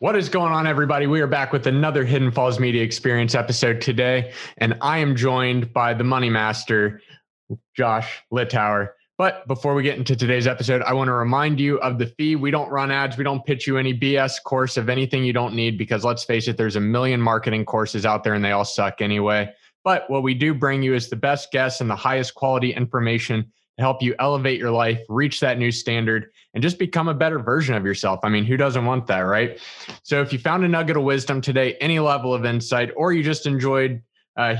What is going on, everybody? We are back with another Hidden Falls Media Experience episode today, and I am joined by the Money Master, Josh Littauer. But before we get into today's episode, I want to remind you of the fee. We don't run ads. We don't pitch you any BS course of anything you don't need, because let's face it, there's a million marketing courses out there and they all suck anyway. But what we do bring you is the best guests and the highest quality information to help you elevate your life, reach that new standard, and just become a better version of yourself. I mean, who doesn't want that, right? So if you found a nugget of wisdom today, any level of insight, or you just enjoyed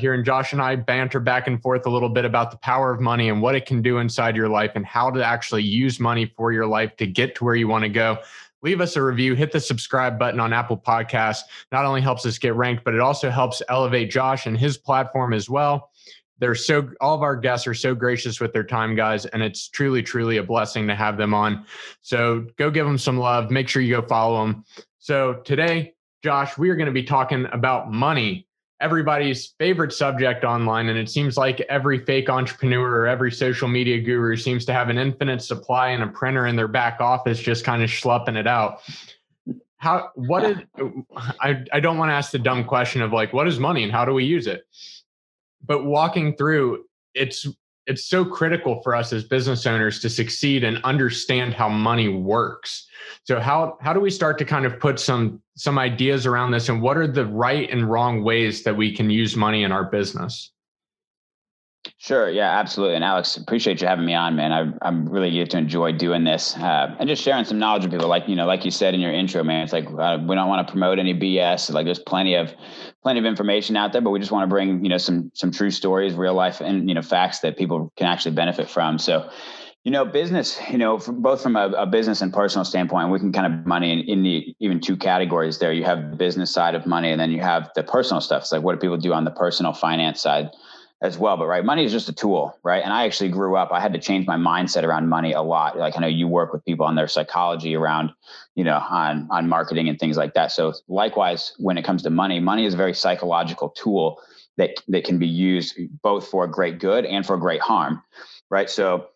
hearing Josh and I banter back and forth a little bit about the power of money and what it can do inside your life and how to actually use money for your life to get to where you want to go, leave us a review, hit the subscribe button on Apple Podcasts. Not only helps us get ranked, but it also helps elevate Josh and his platform as well. All of our guests are so gracious with their time, guys, and it's truly, truly a blessing to have them on. So go give them some love. Make sure you go follow them. So today, Josh, we are going to be talking about money, everybody's favorite subject online. And it seems like every fake entrepreneur or every social media guru seems to have an infinite supply and a printer in their back office, just kind of schlepping it out. I don't want to ask the dumb question of like, what is money and how do we use it? But walking through, it's so critical for us as business owners to succeed and understand how money works. So how do we start to kind of put some ideas around this, and what are the right and wrong ways that we can use money in our business? Sure. Yeah, absolutely. And Alex, appreciate you having me on, man. I'm really get to enjoy doing this and just sharing some knowledge with people. Like you said in your intro, man, it's like we don't want to promote any BS. Like there's plenty of information out there, but we just want to bring, some true stories, real life and, facts that people can actually benefit from. So, business, both from a business and personal standpoint, we can kind of money in two categories there. You have the business side of money, and then you have the personal stuff. It's like, what do people do on the personal finance side as well? But right, money is just a tool, right? And I actually grew up, I had to change my mindset around money a lot. Like I know you work with people on their psychology around, on marketing and things like that. So likewise, when it comes to money, money is a very psychological tool that can be used both for great good and for great harm, right? So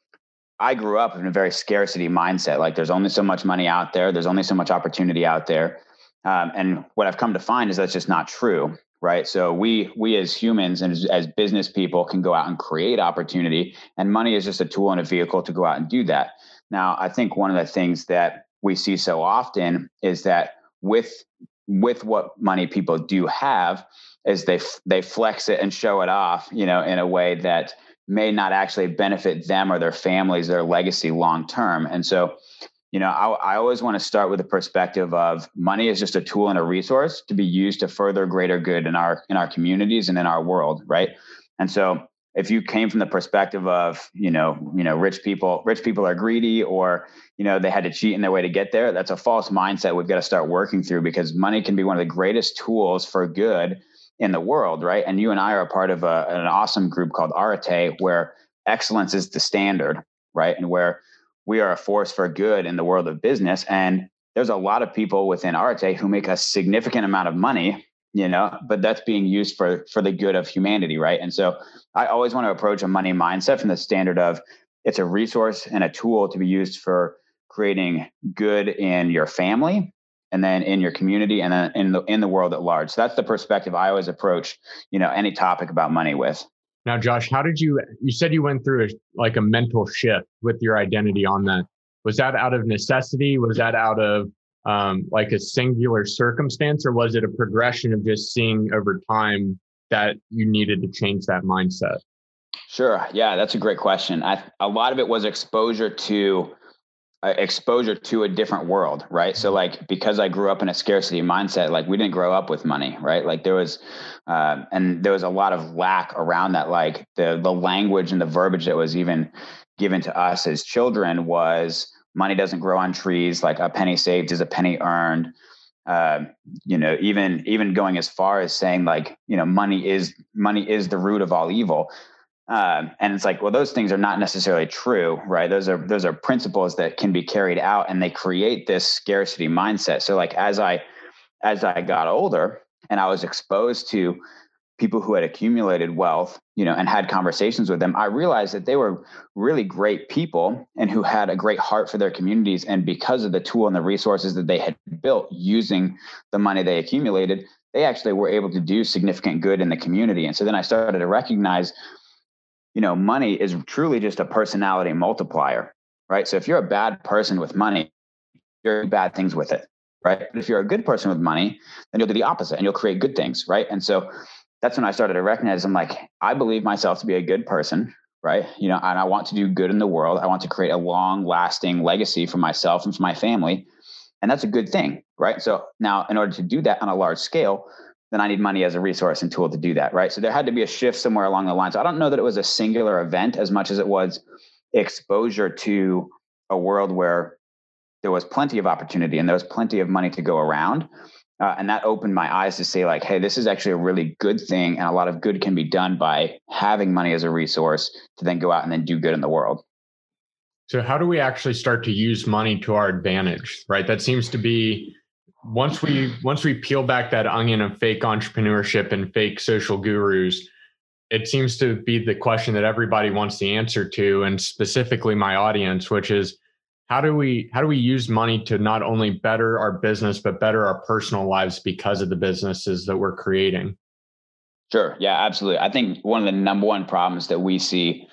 I grew up in a very scarcity mindset. Like there's only so much money out there. There's only so much opportunity out there. And what I've come to find is that's just not true. Right. So we as humans and as business people can go out and create opportunity, and money is just a tool and a vehicle to go out and do that. Now, I think one of the things that we see so often is that with what money people do have is they flex it and show it off, in a way that may not actually benefit them or their families, their legacy long term. And so, I always want to start with the perspective of money is just a tool and a resource to be used to further greater good in our communities and in our world, right? And so if you came from the perspective of, rich people are greedy, or, they had to cheat in their way to get there, that's a false mindset we've got to start working through, because money can be one of the greatest tools for good in the world, right? And you and I are a part of an awesome group called Arete, where excellence is the standard, right? And where we are a force for good in the world of business. And there's a lot of people within Arete who make a significant amount of money, but that's being used for the good of humanity, right? And so I always want to approach a money mindset from the standard of it's a resource and a tool to be used for creating good in your family, and then in your community, and then in the world at large. So that's the perspective I always approach, any topic about money with. Now, Josh, how did you said you went through a mental shift with your identity on that. Was that out of necessity? Was that out of a singular circumstance, or was it a progression of just seeing over time that you needed to change that mindset? Sure. Yeah, that's a great question. A lot of it was exposure to a different world, right? So because I grew up in a scarcity mindset, we didn't grow up with money, right? There was a lot of lack around that. The language and the verbiage that was even given to us as children was money doesn't grow on trees. Like a penny saved is a penny earned. Even going as far as saying money is the root of all evil. And it's those things are not necessarily true, right? Those are principles that can be carried out, and they create this scarcity mindset. So as I got older and I was exposed to people who had accumulated wealth, you know, and had conversations with them, I realized that they were really great people and who had a great heart for their communities. And because of the tool and the resources that they had built using the money they accumulated, they actually were able to do significant good in the community. And so then I started to recognize, you know, money is truly just a personality multiplier, right? So if you're a bad person with money, you're doing bad things with it, right? But if you're a good person with money, then you'll do the opposite and you'll create good things, right? And so that's when I started to recognize, I'm like, I believe myself to be a good person, right? You know, and I want to do good in the world. I want to create a long lasting legacy for myself and for my family. And that's a good thing, right? So now in order to do that on a large scale, then I need money as a resource and tool to do that, right? So there had to be a shift somewhere along the line. So I don't know that it was a singular event as much as it was exposure to a world where there was plenty of opportunity and there was plenty of money to go around. And that opened my eyes to say like, hey, this is actually a really good thing. And a lot of good can be done by having money as a resource to then go out and then do good in the world. So how do we actually start to use money to our advantage, right? That seems to be, once we peel back that onion of fake entrepreneurship and fake social gurus, it seems to be the question that everybody wants the answer to, and specifically my audience, which is, How do we use money to not only better our business, but better our personal lives because of the businesses that we're creating? Sure. Yeah, absolutely. I think one of the number one problems that we see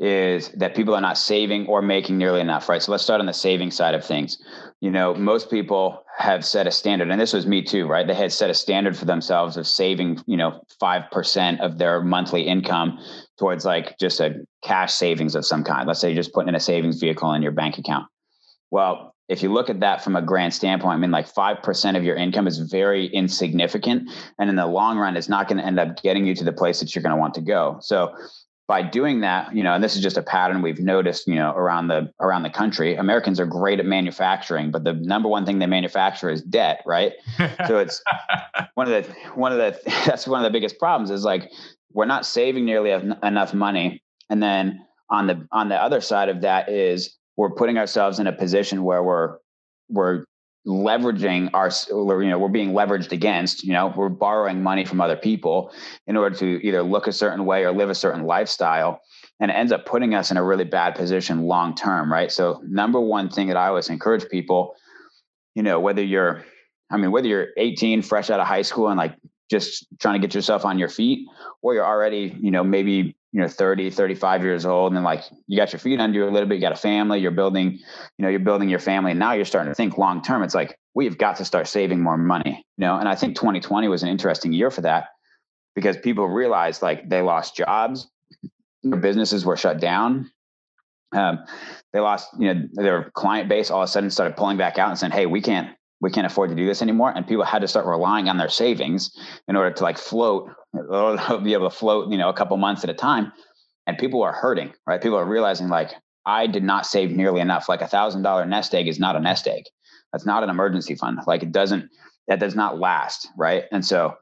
is that people are not saving or making nearly enough, right? So let's start on the saving side of things. You know, most people have set a standard, and this was me too, right? They had set a standard for themselves of saving, you know, 5% of their monthly income towards like just a cash savings of some kind. Let's say you're just putting in a savings vehicle in your bank account. Well, if you look at that from a grand standpoint, I mean, like 5% of your income is very insignificant. And in the long run, it's not going to end up getting you to the place that you're going to want to go. So by doing that, you know, and this is just a pattern we've noticed, you know, around the country, Americans are great at manufacturing, but the number one thing they manufacture is debt, right? So it's one of the biggest problems is like, we're not saving nearly enough money. And then on the other side of that is, we're putting ourselves in a position where we're leveraging our, you know, we're being leveraged against, you know, we're borrowing money from other people in order to either look a certain way or live a certain lifestyle. And it ends up putting us in a really bad position long term, right? So number one thing that I always encourage people, you know, whether you're 18, fresh out of high school and like just trying to get yourself on your feet, or you're already, you know, maybe, you know, 30, 35 years old. And then like, you got your feet under you a little bit, you got a family, you're building your family. And now you're starting to think long-term. It's like, we've got to start saving more money, you know? And I think 2020 was an interesting year for that because people realized like they lost jobs, their businesses were shut down. They lost, you know, their client base all of a sudden started pulling back out and saying, hey, we can't afford to do this anymore. And people had to start relying on their savings in order to like float, or be able to float, you know, a couple months at a time. And people are hurting, right? People are realizing like, I did not save nearly enough. Like $1,000 nest egg is not a nest egg. That's not an emergency fund. Like that does not last. Right. And so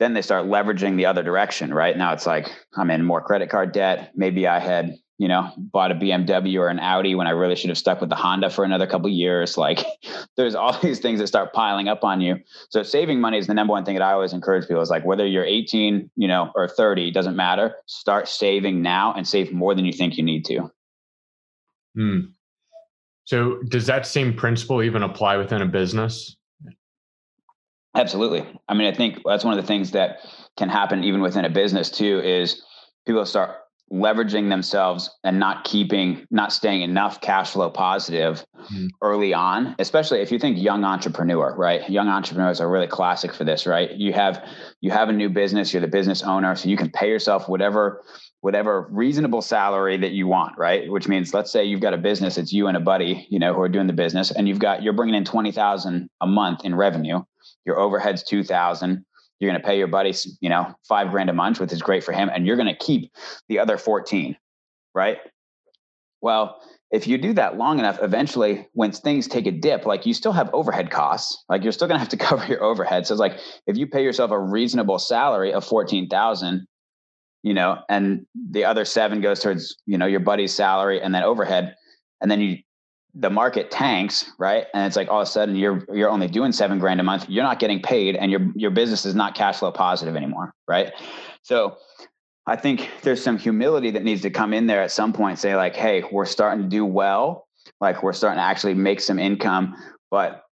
then they start leveraging the other direction, right? Now it's like, I'm in more credit card debt. Maybe I had, you know, bought a BMW or an Audi when I really should have stuck with the Honda for another couple of years. Like there's all these things that start piling up on you. So saving money is the number one thing that I always encourage people is like, whether you're 18, you know, or 30, doesn't matter. Start saving now and save more than you think you need to. Hmm. So does that same principle even apply within a business? Absolutely. I mean, I think that's one of the things that can happen even within a business too, is people start leveraging themselves and not staying enough cash flow positive early on, especially if you think young entrepreneur, right? Young entrepreneurs are really classic for this, right? You have a new business, you're the business owner, so you can pay yourself whatever reasonable salary that you want, right? Which means, let's say you've got a business, it's you and a buddy, you know, who are doing the business, and you're bringing in $20,000 a month in revenue. Your overhead's $2,000. You're going to pay your buddy, you know, $5,000 a month, which is great for him. And you're going to keep the other 14, right? Well, if you do that long enough, eventually when things take a dip, like you still have overhead costs, like you're still going to have to cover your overhead. So it's like, if you pay yourself a reasonable salary of $14,000, you know, and the other $7,000 goes towards, you know, your buddy's salary and then overhead. And then you the market tanks, right? And it's like all of a sudden you're only doing $7,000 a month, you're not getting paid, and your business is not cash flow positive anymore, right? So I think there's some humility that needs to come in there at some point, say like, hey, we're starting to do well, like we're starting to actually make some income, but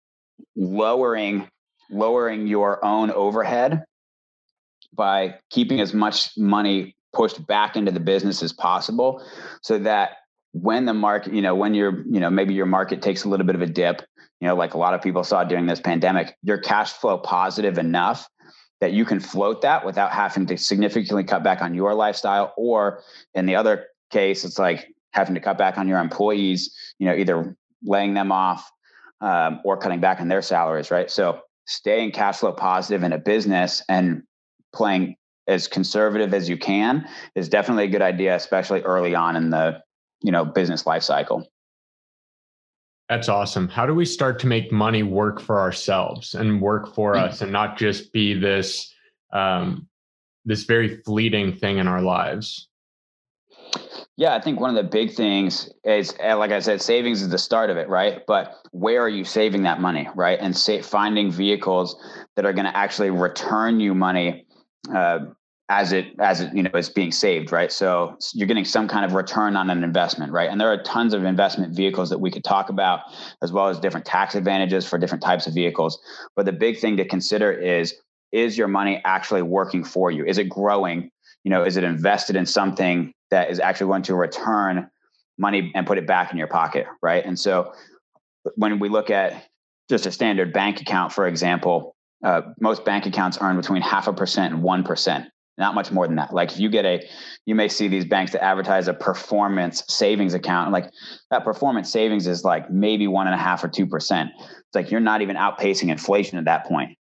lowering your own overhead by keeping as much money pushed back into the business as possible, so that when the market, when you're, maybe your market takes a little bit of a dip, like a lot of people saw during this pandemic, you're cash flow positive enough that you can float that without having to significantly cut back on your lifestyle. Or in the other case, it's like having to cut back on your employees, either laying them off or cutting back on their salaries, right? So staying cash flow positive in a business and playing as conservative as you can is definitely a good idea, especially early on in the business life cycle. That's awesome. How do we start to make money work for ourselves and work for us and not just be this, this very fleeting thing in our lives? Yeah, I think one of the big things is, like I said, savings is the start of it, right? But where are you saving that money, right? And finding vehicles that are going to actually return you money, as it is being saved, right? So you're getting some kind of return on an investment, right? And there are tons of investment vehicles that we could talk about, as well as different tax advantages for different types of vehicles. But the big thing to consider is your money actually working for you? Is it growing? Is it invested in something that is actually going to return money and put it back in your pocket, right? And so when we look at just a standard bank account, for example, most bank accounts earn between 0.5% and 1%. Not much more than that. Like you may see these banks that advertise a performance savings account. Like that performance savings is like maybe 1.5 or 2%. It's like, you're not even outpacing inflation at that point.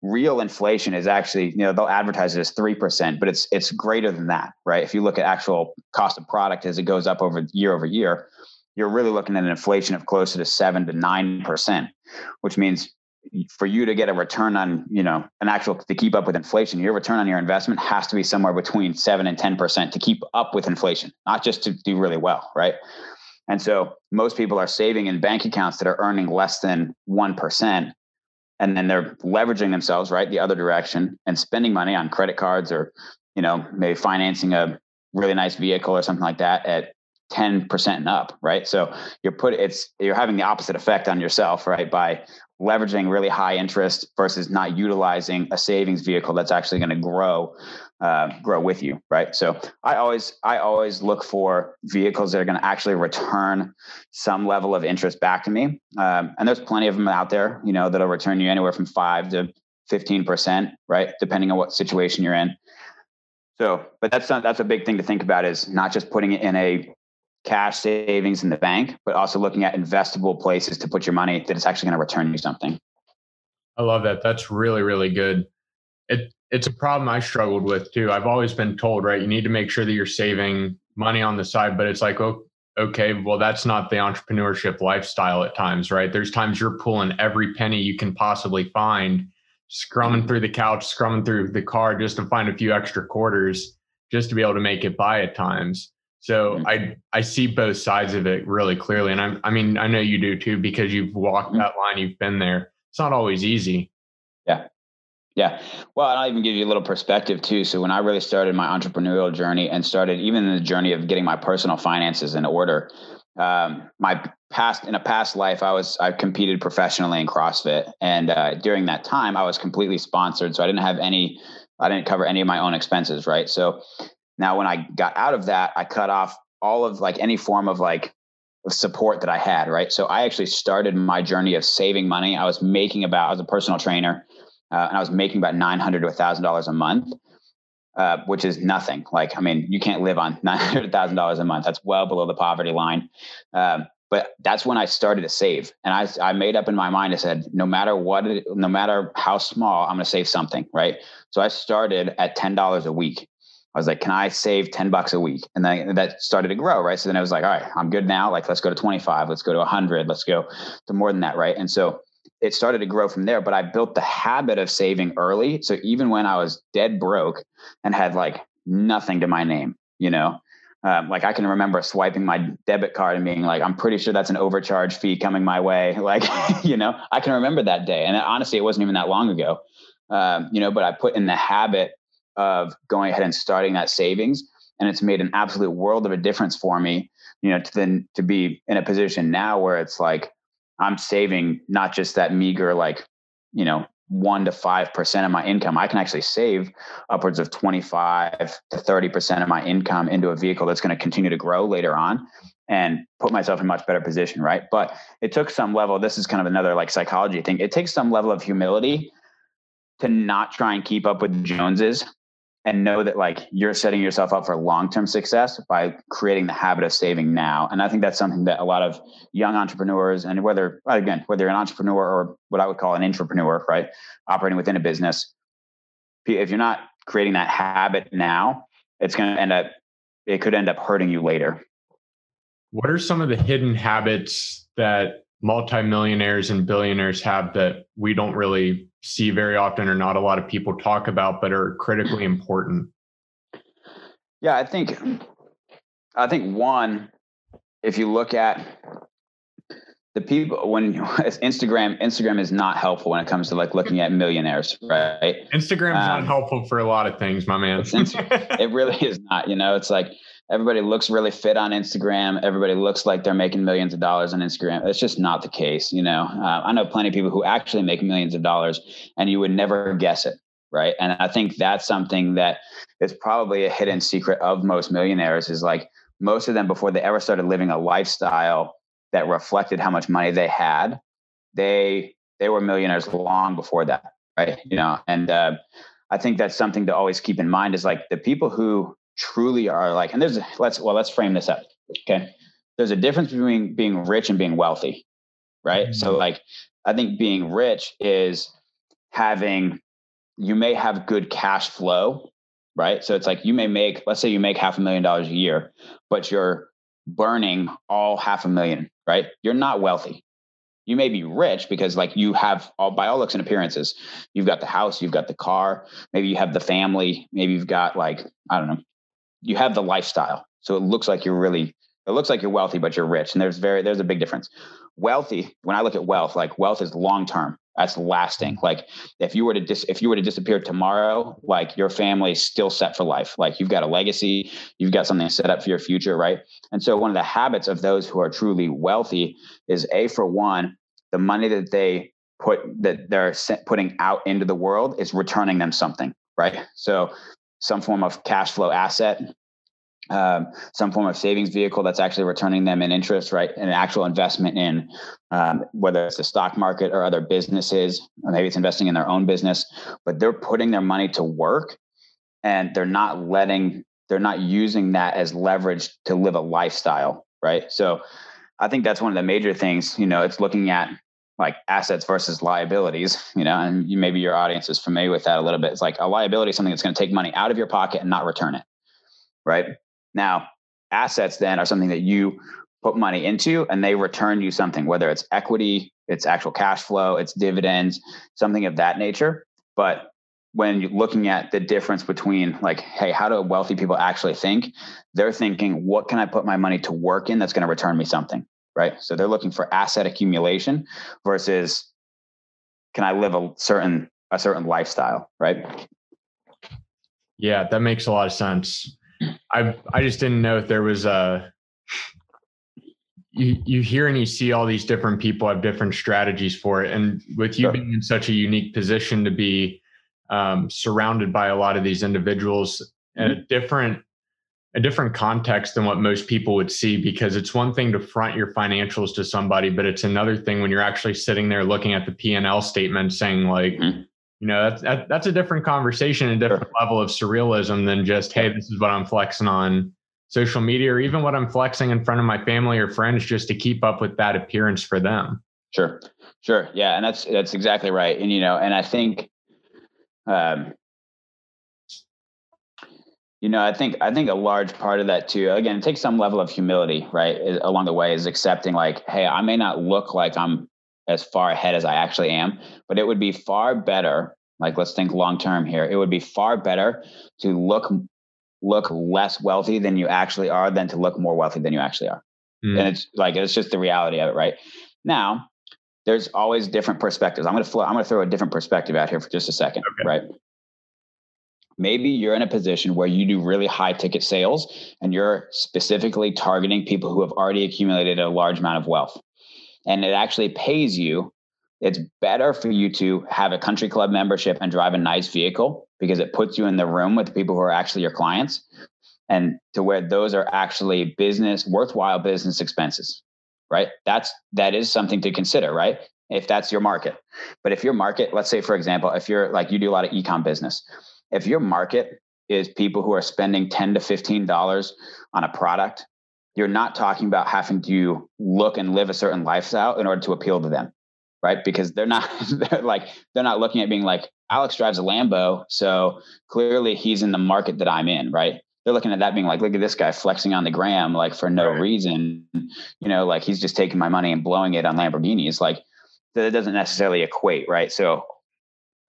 Real inflation is actually, they'll advertise it as 3%, but it's greater than that, right? If you look at actual cost of product as it goes up over year, you're really looking at an inflation of closer to 7 to 9%, which means for you to get a return on, to keep up with inflation, your return on your investment has to be somewhere between 7 and 10% to keep up with inflation, not just to do really well, right? And so most people are saving in bank accounts that are earning less than 1%, and then they're leveraging themselves, right, the other direction, and spending money on credit cards or, maybe financing a really nice vehicle or something like that at 10% and up, right? So you're having the opposite effect on yourself, right, by leveraging really high interest versus not utilizing a savings vehicle that's actually going to grow with you, right? So I always look for vehicles that are going to actually return some level of interest back to me, and there's plenty of them out there, that'll return you anywhere from 5 to 15%, right, depending on what situation you're in. So, but that's a big thing to think about, is not just putting it in a cash savings in the bank, but also looking at investable places to put your money that it's actually going to return you something. I love that. That's really, really good. It's a problem I struggled with too. I've always been told, right, you need to make sure that you're saving money on the side, but it's like, okay, well, that's not the entrepreneurship lifestyle at times, right? There's times you're pulling every penny you can possibly find, scrumming through the couch, scrumming through the car, just to find a few extra quarters, just to be able to make it by at times. So I see both sides of it really clearly. And I know you do too, because you've walked that line, you've been there. It's not always easy. Yeah. Well, and I'll even give you a little perspective too. So when I really started my entrepreneurial journey and started even the journey of getting my personal finances in order, in a past life, I competed professionally in CrossFit. And during that time I was completely sponsored. So I didn't cover any of my own expenses, right? So now, when I got out of that, I cut off all of any form of support that I had, right? So I actually started my journey of saving money. I was a personal trainer, and I was making about $900 to $1,000 a month, which is nothing. You can't live on $900 to $1,000 a month. That's well below the poverty line. But that's when I started to save. And I made up in my mind, I said, no matter how small, I'm going to save something, right? So I started at $10 a week. I was like, can I save $10 a week? And then that started to grow, right? So then I was like, all right, I'm good now. Let's go to 25. Let's go to 100. Let's go to more than that, right? And so it started to grow from there, but I built the habit of saving early. So even when I was dead broke and had nothing to my name, Like I can remember swiping my debit card and being like, I'm pretty sure that's an overcharge fee coming my way. Like, you know, I can remember that day. And honestly, it wasn't even that long ago, you know, but I put in the habit of going ahead and starting that savings. And it's made an absolute world of a difference for me, you know, to then to be in a position now where it's like, I'm saving not just that meager, like, you know, 1 to 5% of my income. I can actually save upwards of 25 to 30% of my income into a vehicle that's going to continue to grow later on and put myself in a much better position. Right. But it took some level, this is kind of another like psychology thing. It takes some level of humility to not try and keep up with the Joneses and know that like you're setting yourself up for long-term success by creating the habit of saving now. And I think that's something that a lot of young entrepreneurs, and whether you're an entrepreneur or what I would call an intrapreneur, right? Operating within a business. If you're not creating that habit now, it's going to end up hurting you later. What are some of the hidden habits that multimillionaires and billionaires have that we don't really see very often or not a lot of people talk about, but are critically important? Yeah, I think one, if you look at the people when Instagram is not helpful when it comes to like looking at millionaires, right? Instagram's not helpful for a lot of things, my man. It really is not, you know, it's like everybody looks really fit on Instagram. Everybody looks like they're making millions of dollars on Instagram. It's just not the case. You know, I know plenty of people who actually make millions of dollars and you would never guess it. Right. And I think that's something that is probably a hidden secret of most millionaires is like most of them before they ever started living a lifestyle that reflected how much money they had, they were millionaires long before that. Right. You know, and I think that's something to always keep in mind is like the people who truly are like, and let's frame this up. Okay. There's a difference between being rich and being wealthy. Right. Mm-hmm. So like, I think being rich is you may have good cash flow, right? So it's like, you may make, let's say you make $500,000 a year, but you're burning all $500,000, right? You're not wealthy. You may be rich because like you have all by all looks and appearances, you've got the house, you've got the car, maybe you have the family, maybe you've got like, I don't know, you have the lifestyle. So it looks like you're wealthy, but you're rich. And there's a big difference. Wealthy, when I look at wealth, like wealth is long-term, that's lasting. Like if you were to disappear tomorrow, like your family is still set for life. Like you've got a legacy, you've got something set up for your future. Right. And so one of the habits of those who are truly wealthy is the money that they're putting out into the world is returning them something. Right. So some form of cash flow asset, some form of savings vehicle that's actually returning them in interest, right? An actual investment in whether it's the stock market or other businesses, or maybe it's investing in their own business, but they're putting their money to work and they're not using that as leverage to live a lifestyle, right? So I think that's one of the major things, you know, it's looking at like assets versus liabilities, you know, and maybe your audience is familiar with that a little bit. It's like a liability is something that's going to take money out of your pocket and not return it, right? Now, assets then are something that you put money into and they return you something, whether it's equity, it's actual cash flow, it's dividends, something of that nature. But when you're looking at the difference between like, hey, how do wealthy people actually think? They're thinking, what can I put my money to work in that's going to return me something? Right. So they're looking for asset accumulation versus can I live a certain lifestyle? Right. Yeah, that makes a lot of sense. I just didn't know if there was you hear and you see all these different people have different strategies for it. And with you being in such a unique position to be surrounded by a lot of these individuals in a different context than what most people would see, because it's one thing to front your financials to somebody, but it's another thing when you're actually sitting there looking at the P&L statement saying like, you know, that's a different conversation, a different level of surrealism than just, hey, this is what I'm flexing on social media or even what I'm flexing in front of my family or friends just to keep up with that appearance for them. Sure. Yeah. And that's exactly right. And, you know, and I think, you know, I think a large part of that too, again, it takes some level of humility, right? Along the way is accepting like, hey, I may not look like I'm as far ahead as I actually am, but it would be far better. Like, let's think long-term here. It would be far better to look look less wealthy than you actually are than to look more wealthy than you actually are. Mm. And it's just the reality of it, right? Now, there's always different perspectives. I'm going to throw a different perspective out here for just a second, okay, right? Maybe you're in a position where you do really high ticket sales and you're specifically targeting people who have already accumulated a large amount of wealth. And it actually pays you. It's better for you to have a country club membership and drive a nice vehicle because it puts you in the room with the people who are actually your clients, and to where those are actually worthwhile business expenses, right? That is something to consider, right? If that's your market. But if your market, let's say, for example, if you're like, you do a lot of e-com business, if your market is people who are spending $10 to $15 on a product, you're not talking about having to look and live a certain lifestyle in order to appeal to them, right? Because they're not looking at being like, Alex drives a Lambo, so clearly he's in the market that I'm in, right? They're looking at that being like, look at this guy flexing on the gram, like for no reason, you know, like he's just taking my money and blowing it on Lamborghinis. Like, that doesn't necessarily equate, right? So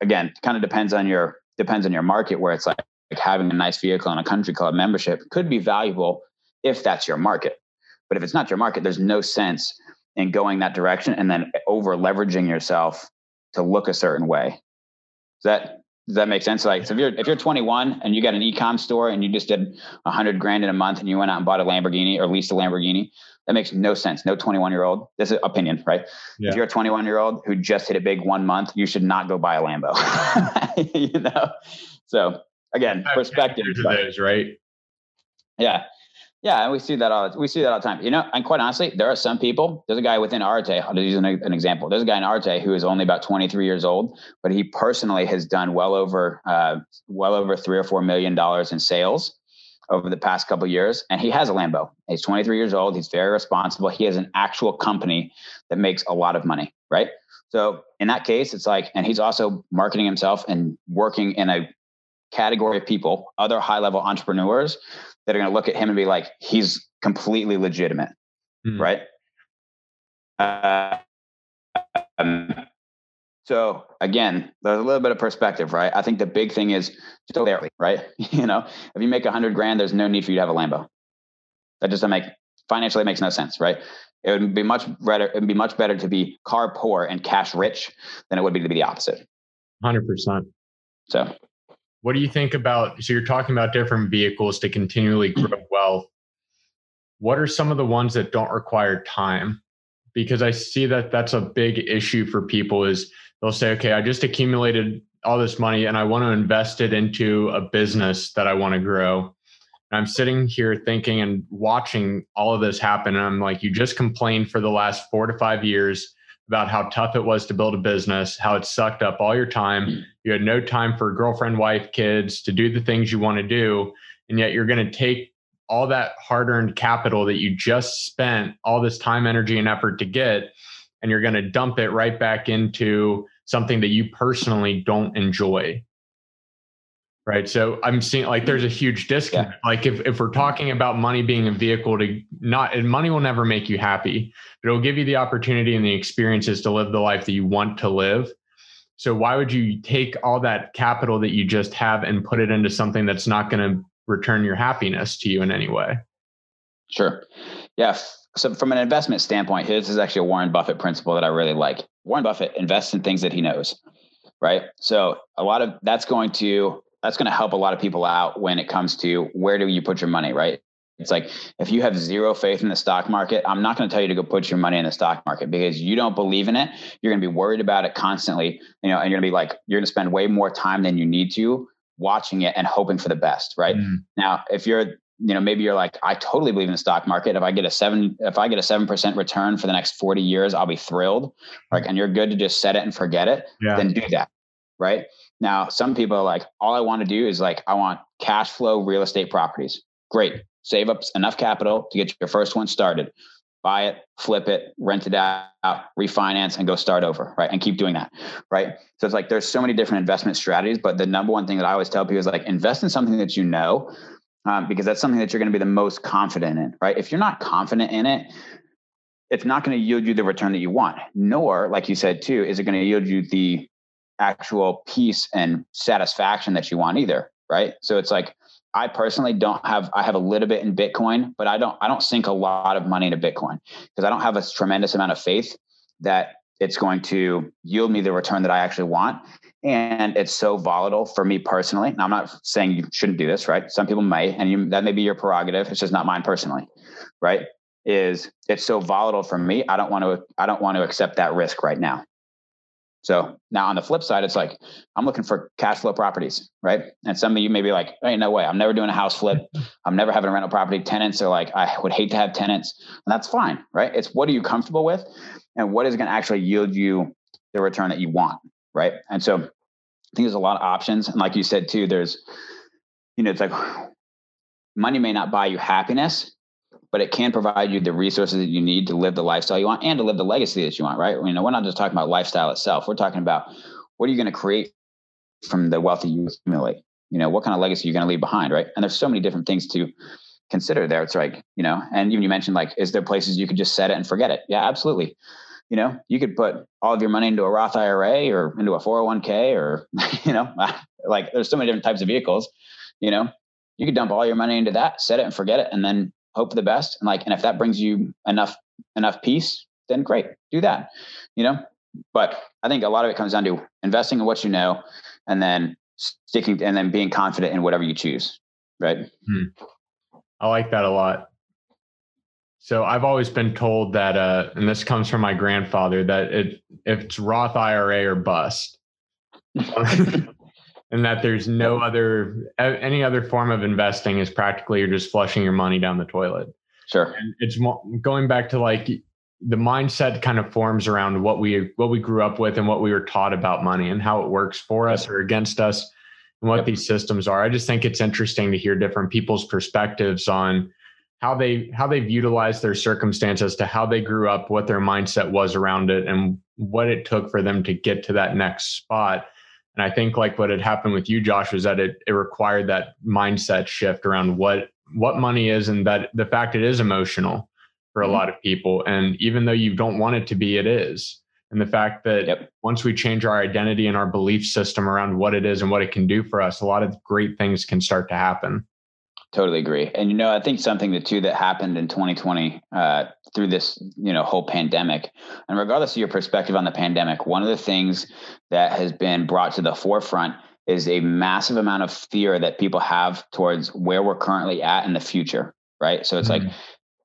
again, kind of depends on your market, where it's like having a nice vehicle and a country club membership could be valuable if that's your market. But if it's not your market, there's no sense in going that direction and then over leveraging yourself to look a certain way. Does that make sense? Like, so if you're 21 and you got an e-com store and you just did $100,000 in a month and you went out and bought a Lamborghini or leased a Lamborghini, that makes no sense. No 21-year-old. This is opinion, right? Yeah. If you're a 21-year-old who just hit a big 1 month, you should not go buy a Lambo. You know? So again, perspective. Those, right? Yeah. Yeah. And we see that all the time, you know, and quite honestly, there are some people, there's a guy within Arete, I'll use an example. There's a guy in Arete who is only about 23 years old, but he personally has done well over $3 or $4 million in sales over the past couple of years. And he has a Lambo. He's 23 years old. He's very responsible. He has an actual company that makes a lot of money. Right. So in that case, it's like, and he's also marketing himself and working in a category of people, other high-level entrepreneurs that are going to look at him and be like, he's completely legitimate, right? So again, there's a little bit of perspective, right? I think the big thing is still there, right? You know, if you make $100,000, there's no need for you to have a Lambo. That just doesn't make financially makes no sense, right? It would be much better to be car poor and cash rich than it would be to be the opposite. 100%. So. What do you think about, so you're talking about different vehicles to continually grow wealth. What are some of the ones that don't require time? Because I see that that's a big issue for people is they'll say, okay, I just accumulated all this money and I want to invest it into a business that I want to grow. And I'm sitting here thinking and watching all of this happen. And I'm like, you just complained for the last 4 to 5 years about how tough it was to build a business, how it sucked up all your time. You had no time for girlfriend, wife, kids, to do the things you want to do. And yet you're going to take all that hard-earned capital that you just spent all this time, energy, and effort to get, and you're going to dump it right back into something that you personally don't enjoy. Right. So I'm seeing like there's a huge disconnect. Yeah. Like if we're talking about money being a vehicle to not, and money will never make you happy, but it'll give you the opportunity and the experiences to live the life that you want to live. So why would you take all that capital that you just have and put it into something that's not going to return your happiness to you in any way? Sure. Yeah. So from an investment standpoint, this is actually a Warren Buffett principle that I really like. Warren Buffett invests in things that he knows, right? So a lot of that's going to help a lot of people out when it comes to where do you put your money, right? It's like, if you have zero faith in the stock market, I'm not going to tell you to go put your money in the stock market because you don't believe in it. You're going to be worried about it constantly, you know, and you're going to be like, you're going to spend way more time than you need to watching it and hoping for the best, right? Mm-hmm. Now, if you're, you know, maybe you're like, I totally believe in the stock market. If I get a 7% return for the next 40 years, I'll be thrilled. Like, and you're good to just set it and forget it, then do that. Right? Now, some people are like, all I want to do is like, I want cash flow, real estate properties. Great. Save up enough capital to get your first one started, buy it, flip it, rent it out, refinance, and go start over. Right. And keep doing that. Right. So it's like, there's so many different investment strategies, but the number one thing that I always tell people is like, invest in something that you know, because that's something that you're going to be the most confident in. Right. If you're not confident in it, it's not going to yield you the return that you want, nor, like you said too, is it going to yield you the actual peace and satisfaction that you want either. Right. So it's like, I personally don't have, I have a little bit in Bitcoin, but I don't sink a lot of money into Bitcoin because I don't have a tremendous amount of faith that it's going to yield me the return that I actually want. And it's so volatile for me personally. Now, I'm not saying you shouldn't do this, right? Some people may, and that may be your prerogative. It's just not mine personally, right? It's so volatile for me. I don't want to accept that risk right now. So now on the flip side, it's like, I'm looking for cash flow properties, right? And some of you may be like, hey, no way. I'm never doing a house flip. I'm never having a rental property. Tenants are like, I would hate to have tenants, and that's fine, right? It's what are you comfortable with and what is going to actually yield you the return that you want, right? And so I think there's a lot of options. And like you said too, there's, it's like money may not buy you happiness, but it can provide you the resources that you need to live the lifestyle you want and to live the legacy that you want, right? We're not just talking about lifestyle itself. We're talking about what are you going to create from the wealth that you accumulate? What kind of legacy you're going to leave behind, right? And there's so many different things to consider there. It's like, and even you mentioned, like, is there places you could just set it and forget it? Yeah, absolutely. You could put all of your money into a Roth IRA or into a 401k or, like there's so many different types of vehicles, you could dump all your money into that, set it and forget it, and then hope for the best. And if that brings you enough peace, then great, do that, but I think a lot of it comes down to investing in what you know, and then sticking and then being confident in whatever you choose. Right. I like that a lot. So I've always been told that, and this comes from my grandfather, that it's Roth IRA or bust. And that there's no other, any other form of investing is practically you're just flushing your money down the toilet. Sure. And it's going back to like the mindset kind of forms around what we grew up with and what we were taught about money and how it works for us or against us and what these systems are. I just think it's interesting to hear different people's perspectives on how they've utilized their circumstances to how they grew up, what their mindset was around it and what it took for them to get to that next spot. And I think like what had happened with you, Josh, was that it required that mindset shift around what money is and that the fact it is emotional for a lot of people. And even though you don't want it to be, it is. And the fact that once we change our identity and our belief system around what it is and what it can do for us, a lot of great things can start to happen. Totally agree. And, I think something that happened in 2020 through this, whole pandemic, and regardless of your perspective on the pandemic, one of the things that has been brought to the forefront is a massive amount of fear that people have towards where we're currently at in the future. Right. So it's like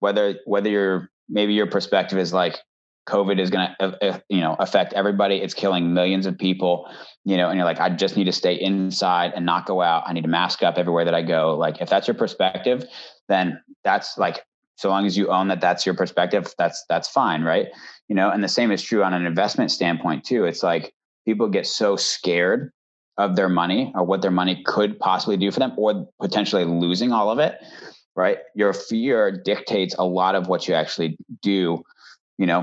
whether your perspective is like COVID is going to, affect everybody. It's killing millions of people, and you're like, I just need to stay inside and not go out. I need to mask up everywhere that I go. Like if that's your perspective, then that's like, so long as you own that, that's your perspective, that's fine. Right. And the same is true on an investment standpoint too. It's like people get so scared of their money or what their money could possibly do for them or potentially losing all of it. Right. Your fear dictates a lot of what you actually do,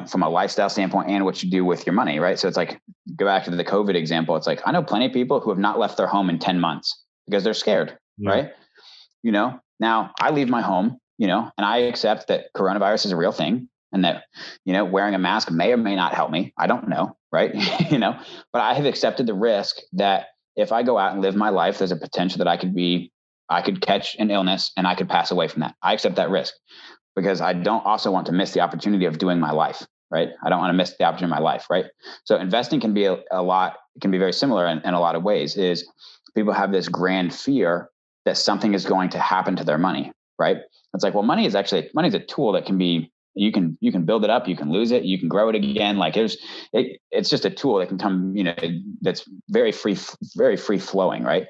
from a lifestyle standpoint and what you do with your money, right? So it's like, go back to the COVID example. It's like, I know plenty of people who have not left their home in 10 months because they're scared, right? Now I leave my home, and I accept that coronavirus is a real thing and that, wearing a mask may or may not help me. I don't know, right? But I have accepted the risk that if I go out and live my life, there's a potential that I could catch an illness and I could pass away from that. I accept that risk, because I don't also want to miss the opportunity of doing my life, right? I don't want to miss the opportunity of my life, right? So investing can be can be very similar in a lot of ways. Is people have this grand fear that something is going to happen to their money, right? It's like, well, money is a tool that can be, you can build it up, you can lose it, you can grow it again. Like it's just a tool that can come, that's very free flowing, right?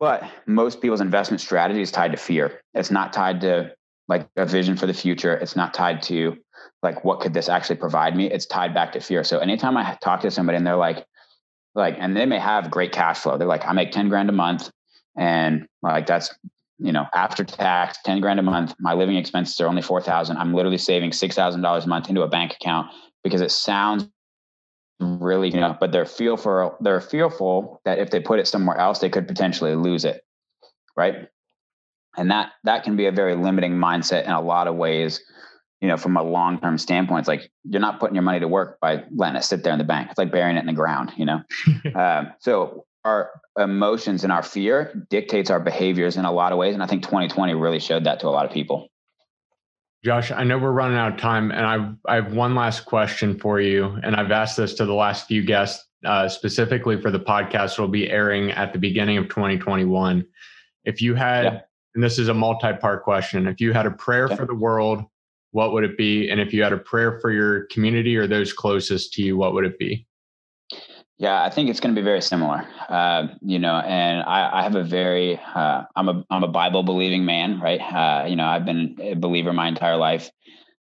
But most people's investment strategy is tied to fear. It's not tied to like a vision for the future. It's not tied to like, what could this actually provide me? It's tied back to fear. So anytime I talk to somebody and they're like, and they may have great cash flow. They're like, I make 10 grand a month. And like, that's, after tax, 10 grand a month, my living expenses are only 4,000. I'm literally saving $6,000 a month into a bank account because it sounds really, but they're fearful that if they put it somewhere else, they could potentially lose it. Right. And that can be a very limiting mindset in a lot of ways, from a long-term standpoint. It's like, you're not putting your money to work by letting it sit there in the bank. It's like burying it in the ground, so our emotions and our fear dictates our behaviors in a lot of ways. And I think 2020 really showed that to a lot of people. Josh, I know we're running out of time, and I have one last question for you. And I've asked this to the last few guests, specifically for the podcast will be airing at the beginning of 2021. If you had, and this is a multi-part question, if you had a prayer for the world, what would it be? And if you had a prayer for your community or those closest to you, what would it be? Yeah, I think it's going to be very similar, and I have a very, I'm a Bible believing man, right? I've been a believer my entire life.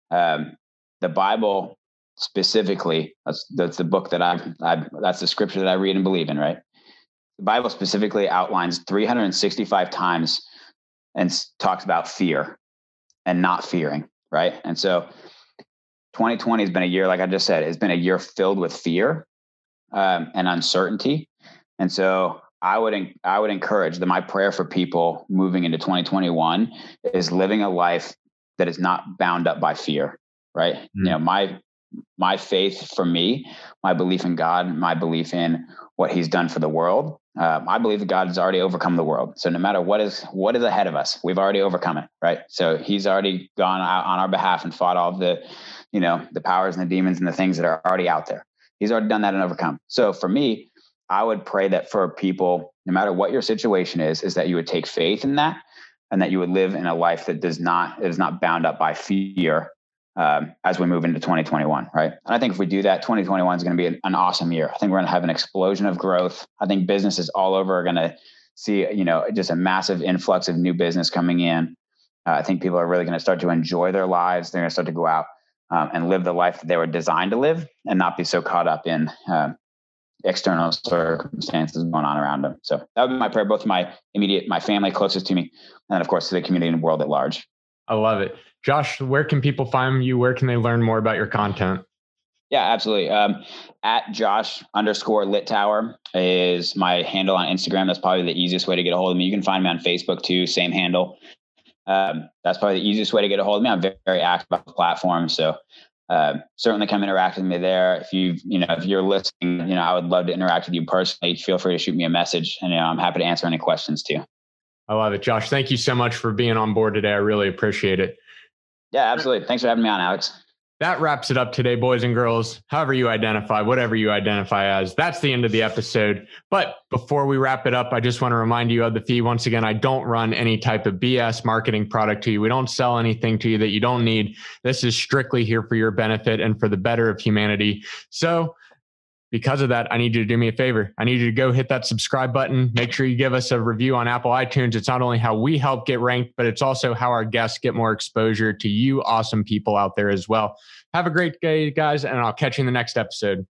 The Bible specifically, that's the book that that's the scripture that I read and believe in, right? The Bible specifically outlines 365 times and talks about fear and not fearing, right? And so 2020 has been a year, like I just said, it's been a year filled with fear. And uncertainty. And so I would encourage that my prayer for people moving into 2021 is living a life that is not bound up by fear, right? Mm-hmm. You know, my faith for me, my belief in God, my belief in what he's done for the world. I believe that God has already overcome the world. So no matter what is ahead of us, we've already overcome it, right? So he's already gone out on our behalf and fought all of the, the powers and the demons and the things that are already out there. He's already done that and overcome. So for me, I would pray that for people, no matter what your situation is that you would take faith in that and that you would live in a life that is not bound up by fear as we move into 2021, right? And I think if we do that, 2021 is going to be an awesome year. I think we're going to have an explosion of growth. I think businesses all over are going to see, just a massive influx of new business coming in. I think people are really going to start to enjoy their lives. They're going to start to go out and live the life that they were designed to live and not be so caught up in external circumstances going on around them. So that would be my prayer, both my family closest to me, and of course to the community and world at large. I love it. Josh, where can people find you? Where can they learn more about your content? Yeah, absolutely. At Josh_Littauer is my handle on Instagram. That's probably the easiest way to get a hold of me. You can find me on Facebook too, same handle. That's probably the easiest way to get a hold of me. I'm very active on the platform. So, certainly come interact with me there. If if you're listening, I would love to interact with you personally. Feel free to shoot me a message, and I'm happy to answer any questions too. I love it. Josh, thank you so much for being on board today. I really appreciate it. Yeah, absolutely. Thanks for having me on, Alex. That wraps it up today, boys and girls. However you identify, whatever you identify as, that's the end of the episode. But before we wrap it up, I just want to remind you of the fee. Once again, I don't run any type of BS marketing product to you. We don't sell anything to you that you don't need. This is strictly here for your benefit and for the better of humanity. So because of that, I need you to do me a favor. I need you to go hit that subscribe button. Make sure you give us a review on Apple iTunes. It's not only how we help get ranked, but it's also how our guests get more exposure to you awesome people out there as well. Have a great day, guys, and I'll catch you in the next episode.